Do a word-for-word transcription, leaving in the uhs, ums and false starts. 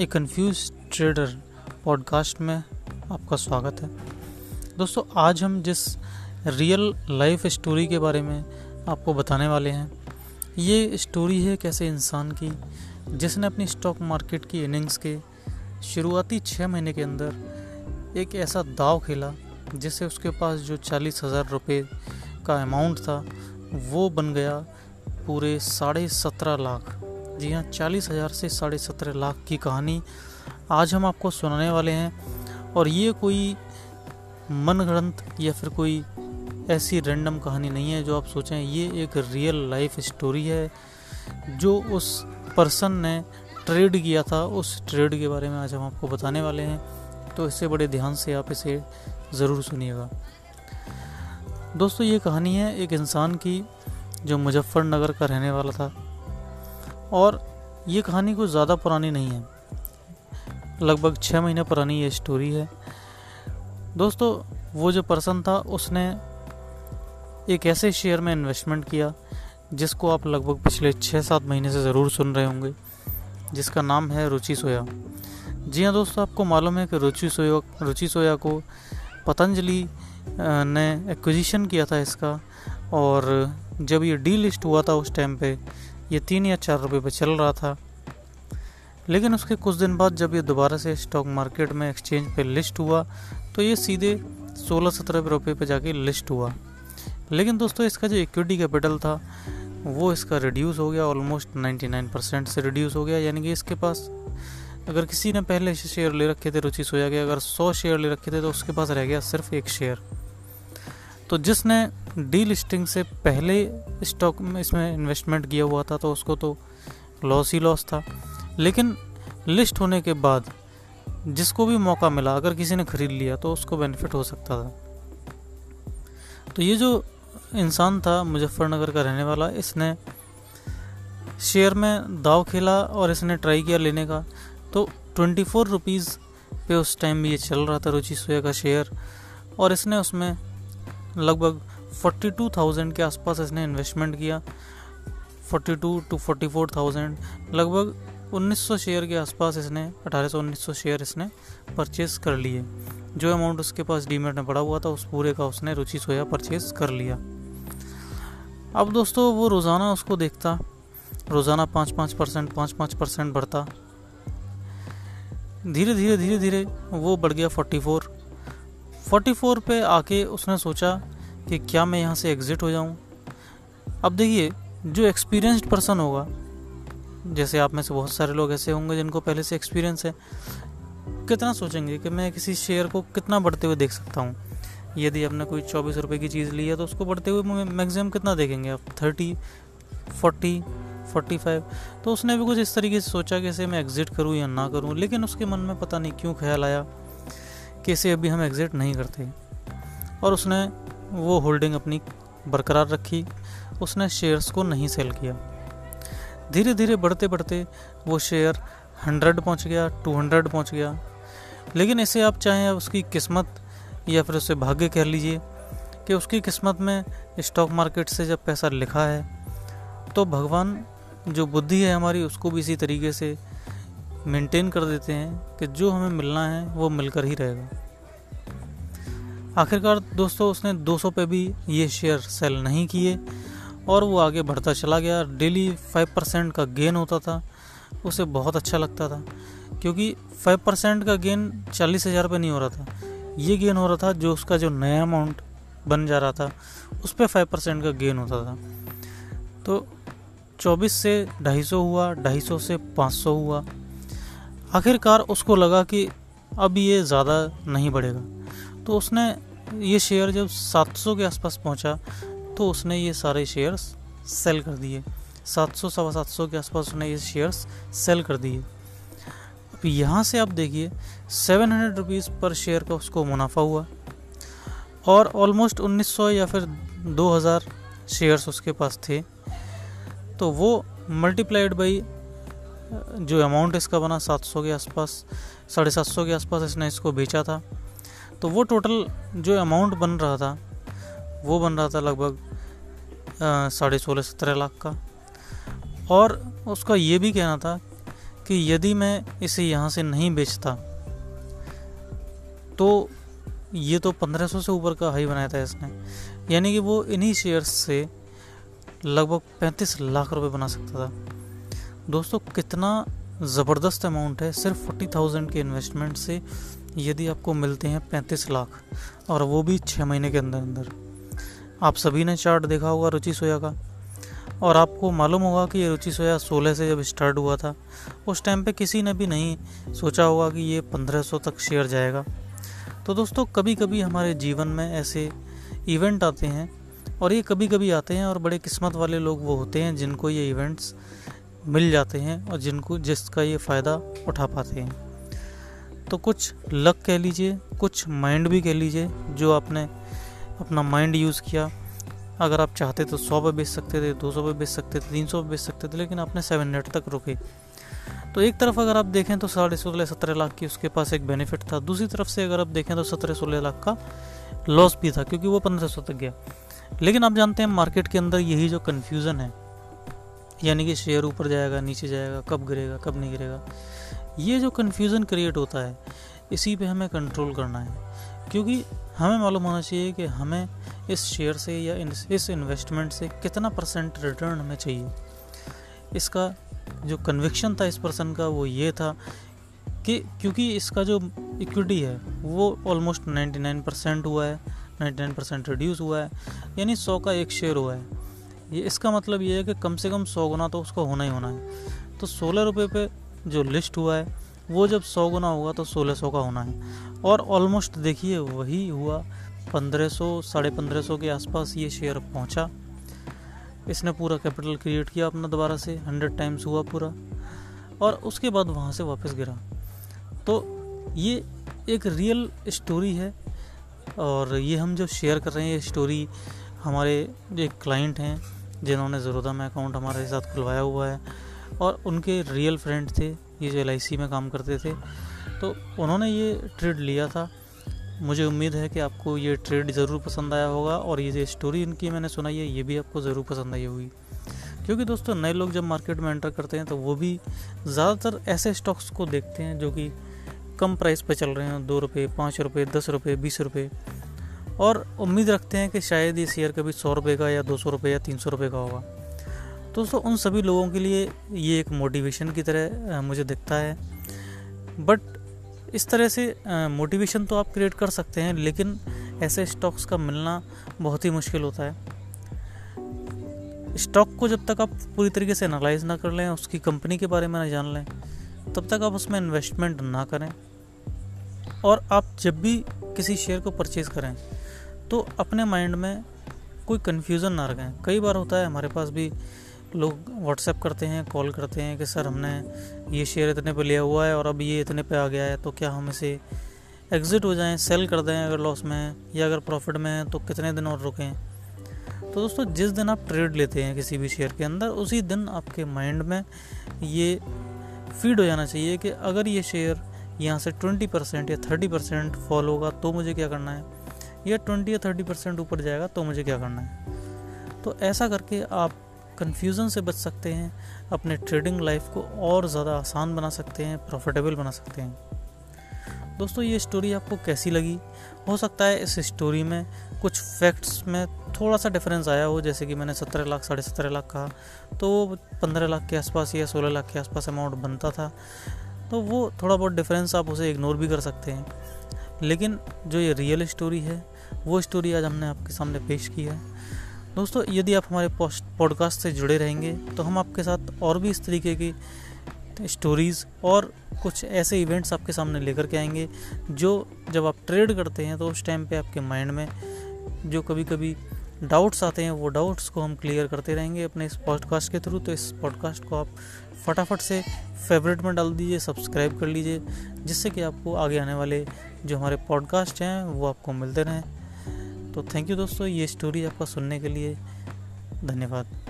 ये confuse trader podcast में आपका स्वागत है। दोस्तों, आज हम जिस रियल लाइफ स्टोरी के बारे में आपको बताने वाले हैं, ये स्टोरी है कैसे इंसान की जिसने अपनी स्टॉक मार्केट की इनिंग्स के शुरुआती छः महीने के अंदर एक ऐसा दाव खेला जिससे उसके पास जो चालीस हज़ार रुपये का अमाउंट था वो बन गया पूरे साढ़े सत्रह लाख। जी हाँ, चालीस हज़ार से साढ़े सत्रह लाख की कहानी आज हम आपको सुनाने वाले हैं। और ये कोई मनगढ़ंत या फिर कोई ऐसी रैंडम कहानी नहीं है जो आप सोचें, ये एक रियल लाइफ स्टोरी है जो उस पर्सन ने ट्रेड किया था। उस ट्रेड के बारे में आज हम आपको बताने वाले हैं, तो इससे बड़े ध्यान से आप इसे ज़रूर सुनिएगा। दोस्तों, ये कहानी है एक इंसान की जो मुजफ्फरनगर का रहने वाला था, और ये कहानी कोई ज़्यादा पुरानी नहीं है, लगभग छः महीने पुरानी ये स्टोरी है। दोस्तों, वो जो पर्सन था उसने एक ऐसे शेयर में इन्वेस्टमेंट किया जिसको आप लगभग पिछले छः सात महीने से ज़रूर सुन रहे होंगे, जिसका नाम है रुचि सोया। जी हाँ दोस्तों, आपको मालूम है कि रुचि सोया रुचि सोया को पतंजलि ने एक्विजिशन किया था इसका, और जब ये डी लिस्ट हुआ था उस टाइम पे ये तीन या चार रुपये पे चल रहा था। लेकिन उसके कुछ दिन बाद जब ये दोबारा से स्टॉक मार्केट में एक्सचेंज पे लिस्ट हुआ तो ये सीधे सोलह सत्रह रुपये पे जाके लिस्ट हुआ। लेकिन दोस्तों, इसका जो इक्विटी कैपिटल था वो इसका रिड्यूस हो गया, ऑलमोस्ट निन्यानवे परसेंट से रिड्यूस हो गया। यानी कि इसके पास अगर किसी ने पहले शेयर ले रखे थे रुचि सोया के, अगर सौ शेयर ले रखे थे तो उसके पास रह गया सिर्फ एक शेयर। तो जिसने डी लिस्टिंग से पहले स्टॉक में इसमें इन्वेस्टमेंट किया हुआ था तो उसको तो लॉस ही लॉस था। लेकिन लिस्ट होने के बाद जिसको भी मौका मिला, अगर किसी ने ख़रीद लिया तो उसको बेनिफिट हो सकता था। तो ये जो इंसान था मुजफ्फरनगर का रहने वाला, इसने शेयर में दाव खेला और इसने ट्राई किया लेने का। तो ट्वेंटी फोर रुपीज़ पे उस टाइम भी ये चल रहा था रुचि सोया का शेयर, और इसने उसमें लगभग बयालीस हज़ार के आसपास इसने इन्वेस्टमेंट किया, बयालीस टू चौवालीस हज़ार, लगभग उन्नीस सौ शेयर के आसपास इसने अठारह सौ उन्नीस सौ शेयर इसने परचेस कर लिए। जो अमाउंट उसके पास डीमेट में पड़ा हुआ था उस पूरे का उसने रुचि सोया परचेस कर लिया। अब दोस्तों, वो रोज़ाना उसको देखता, रोज़ाना पाँच पाँच परसेंट पाँच पाँच परसेंट बढ़ता, धीरे धीरे धीरे धीरे वो बढ़ गया चौवालीस चौवालीस पे आके उसने सोचा कि क्या मैं यहाँ से एग्ज़िट हो जाऊँ। अब देखिए, जो एक्सपीरियंस्ड पर्सन होगा, जैसे आप में से बहुत सारे लोग ऐसे होंगे जिनको पहले से एक्सपीरियंस है, कितना सोचेंगे कि मैं किसी शेयर को कितना बढ़ते हुए देख सकता हूँ। यदि आपने कोई चौबीस रुपये की चीज़ ली है तो उसको बढ़ते हुए मैक्सिमम कितना देखेंगे आप, तीस चालीस पैंतालीस। तो उसने भी कुछ इस तरीके से सोचा कि इसे मैं एग्ज़िट करूँ या ना करूँ। लेकिन उसके मन में पता नहीं क्यों ख्याल आया कि इसे अभी हम एग्ज़िट नहीं करते, और उसने वो होल्डिंग अपनी बरकरार रखी, उसने शेयर्स को नहीं सेल किया। धीरे धीरे बढ़ते बढ़ते वो शेयर हंड्रेड पहुंच गया, टू हंड्रेड पहुँच गया। लेकिन इसे आप चाहें उसकी किस्मत या फिर उसे भाग्य कह लीजिए कि उसकी किस्मत में स्टॉक मार्केट से जब पैसा लिखा है तो भगवान जो बुद्धि है हमारी उसको भी इसी तरीके से मेंटेन कर देते हैं कि जो हमें मिलना है वो मिलकर ही रहेगा। आखिरकार दोस्तों, उसने दो सौ पे भी ये शेयर सेल नहीं किए और वो आगे बढ़ता चला गया। डेली पाँच परसेंट का गेन होता था, उसे बहुत अच्छा लगता था, क्योंकि पाँच परसेंट का गेन चालीस हज़ार पे नहीं हो रहा था, ये गेन हो रहा था जो उसका जो नया अमाउंट बन जा रहा था उस पर पाँच परसेंट का गेन होता था। तो चौबीस से ढाई सौ हुआ, ढाई सौ से पाँच सौ हुआ। आखिरकार उसको लगा कि अब ये ज़्यादा नहीं बढ़ेगा, तो उसने ये शेयर जब सात सौ के आसपास पहुंचा तो उसने ये सारे शेयर्स सेल कर दिए। सात सौ सवा सात सौ के आसपास उसने ये शेयर्स सेल कर दिए। अब यहाँ से आप देखिए सेवन हंड्रेड रुपीज़ पर शेयर का उसको मुनाफा हुआ, और ऑलमोस्ट उन्नीस सौ या फिर दो हज़ार शेयर्स उसके पास थे। तो वो मल्टीप्लाइड बाई जो अमाउंट इसका बना सात सौ के आसपास, साढ़े सात सौ के आसपास इसने इसको बेचा था, तो वो टोटल जो अमाउंट बन रहा था वो बन रहा था लगभग साढ़े सोलह सत्रह लाख का। और उसका ये भी कहना था कि यदि मैं इसे यहाँ से नहीं बेचता तो ये तो पंद्रह सौ से ऊपर का हाई बनाया था इसने, यानी कि वो इन्हीं शेयर्स से लगभग पैंतीस लाख रुपए बना सकता था। दोस्तों कितना ज़बरदस्त अमाउंट है सिर्फ फोर्टी थाउजेंड के इन्वेस्टमेंट से, यदि आपको मिलते हैं पैंतीस लाख, और वो भी छः महीने के अंदर अंदर। आप सभी ने चार्ट देखा होगा रुचि सोया का, और आपको मालूम होगा कि ये रुचि सोया सोलह से जब स्टार्ट हुआ था उस टाइम पे किसी ने भी नहीं सोचा होगा कि ये पंद्रह सौ तक शेयर जाएगा। तो दोस्तों कभी कभी हमारे जीवन में ऐसे इवेंट आते हैं, और ये कभी कभी आते हैं, और बड़े किस्मत वाले लोग वो होते हैं जिनको ये इवेंट्स मिल जाते हैं और जिनको जिसका ये फ़ायदा उठा पाते हैं। तो कुछ लक कह लीजिए, कुछ माइंड भी कह लीजिए, जो आपने अपना माइंड यूज़ किया। अगर आप चाहते तो सौ पे बेच सकते थे, दो सौ पे बेच सकते थे, तीन सौ पे बेच सकते थे, लेकिन आपने सेवन हंड्रेड तक रुके। तो एक तरफ अगर आप देखें तो साढ़े सोलह सत्रह लाख की उसके पास एक बेनिफिट था, दूसरी तरफ से अगर आप देखें तो सत्रह सोलह लाख का लॉस भी था, क्योंकि वो पंद्रह सौ तक गया। लेकिन आप जानते हैं मार्केट के अंदर यही जो कन्फ्यूज़न है, यानी कि शेयर ऊपर जाएगा नीचे जाएगा, कब गिरेगा कब नहीं गिरेगा, ये जो कन्फ्यूज़न क्रिएट होता है, इसी पे हमें कंट्रोल करना है। क्योंकि हमें मालूम होना चाहिए कि हमें इस शेयर से या इस इन्वेस्टमेंट से कितना परसेंट रिटर्न हमें चाहिए। इसका जो कन्विक्शन था इस पर्सन का वो ये था कि क्योंकि इसका जो इक्विटी है वो ऑलमोस्ट निन्यानवे परसेंट हुआ है, निन्यानवे परसेंट रिड्यूस हुआ है, यानी सौ का एक शेयर हुआ है। ये इसका मतलब ये है कि कम से कम सौ गुना तो उसका होना ही होना है। तो सोलह रुपये पे जो लिस्ट हुआ है वो जब सौ गुना होगा तो सोलह सौ का होना है, और ऑलमोस्ट देखिए वही हुआ। पंद्रह सौ साढ़े पंद्रह सौ के आसपास ये शेयर पहुंचा, इसने पूरा कैपिटल क्रिएट किया अपना दोबारा से, हंड्रेड टाइम्स हुआ पूरा, और उसके बाद वहाँ से वापस गिरा। तो ये एक रियल स्टोरी है, और ये हम जो शेयर कर रहे हैं ये स्टोरी हमारे जो एक क्लाइंट हैं जिन्होंने ज़रोधा में अकाउंट हमारे साथ खुलवाया हुआ है, और उनके रियल फ्रेंड थे ये जो एल आई सी में काम करते थे, तो उन्होंने ये ट्रेड लिया था। मुझे उम्मीद है कि आपको ये ट्रेड ज़रूर पसंद आया होगा, और ये जो स्टोरी इनकी मैंने सुनाई है ये भी आपको ज़रूर पसंद आई होगी। क्योंकि दोस्तों नए लोग जब मार्केट में एंटर करते हैं तो वो भी ज़्यादातर ऐसे स्टॉक्स को देखते हैं जो कि कम प्राइस पर चल रहे हैं, दो रुपये पाँच रुपये दस रुपये बीस रुपये, और उम्मीद रखते हैं कि शायद ये शेयर कभी सौ रुपये का या दो सौ रुपये या तीन सौ रुपये का होगा। दोस्तों उन सभी लोगों के लिए ये एक मोटिवेशन की तरह मुझे दिखता है। बट इस तरह से मोटिवेशन तो आप क्रिएट कर सकते हैं, लेकिन ऐसे स्टॉक्स का मिलना बहुत ही मुश्किल होता है। स्टॉक को जब तक आप पूरी तरीके से एनालाइज ना कर लें, उसकी कंपनी के बारे में ना जान लें, तब तक आप उसमें इन्वेस्टमेंट ना करें। और आप जब भी किसी शेयर को परचेज़ करें तो अपने माइंड में कोई कन्फ्यूज़न ना रखें। कई बार होता है हमारे पास भी लोग व्हाट्सएप करते हैं, कॉल करते हैं कि सर हमने ये शेयर इतने पे लिया हुआ है और अब ये इतने पे आ गया है, तो क्या हम इसे एग्ज़िट हो जाएं, सेल कर दें अगर लॉस में है, या अगर प्रॉफिट में है तो कितने दिन और रुकें। तो दोस्तों जिस दिन आप ट्रेड लेते हैं किसी भी शेयर के अंदर, उसी दिन आपके माइंड में ये फीड हो जाना चाहिए कि अगर ये शेयर यहाँ से ट्वेंटी परसेंट या थर्टी परसेंट फॉल होगा तो मुझे क्या करना है, या ट्वेंटी या थर्टी परसेंट ऊपर जाएगा तो मुझे क्या करना है। तो ऐसा करके आप कन्फ्यूज़न से बच सकते हैं, अपने ट्रेडिंग लाइफ को और ज़्यादा आसान बना सकते हैं, प्रॉफिटेबल बना सकते हैं। दोस्तों ये स्टोरी आपको कैसी लगी? हो सकता है इस स्टोरी में कुछ फैक्ट्स में थोड़ा सा डिफरेंस आया हो, जैसे कि मैंने सत्रह लाख साढ़े सत्रह लाख कहा तो पंद्रह लाख के आसपास या सोलह लाख के आसपास अमाउंट बनता था, तो वो थोड़ा बहुत डिफरेंस आप उसे इग्नोर भी कर सकते हैं। लेकिन जो ये रियल स्टोरी है वो स्टोरी आज हमने आपके सामने पेश की है। दोस्तों यदि आप हमारे पॉडकास्ट से जुड़े रहेंगे तो हम आपके साथ और भी इस तरीके की स्टोरीज़ और कुछ ऐसे इवेंट्स आपके सामने लेकर के आएंगे जो जब आप ट्रेड करते हैं तो उस टाइम पे आपके माइंड में जो कभी कभी डाउट्स आते हैं वो डाउट्स को हम क्लियर करते रहेंगे अपने इस पॉडकास्ट के थ्रू। तो इस पॉडकास्ट को आप फटाफट से फेवरेट में डाल दीजिए, सब्सक्राइब कर लीजिए, जिससे कि आपको आगे आने वाले जो हमारे पॉडकास्ट हैं वो आपको मिलते रहें। तो थैंक यू दोस्तों, ये स्टोरी आपका सुनने के लिए धन्यवाद।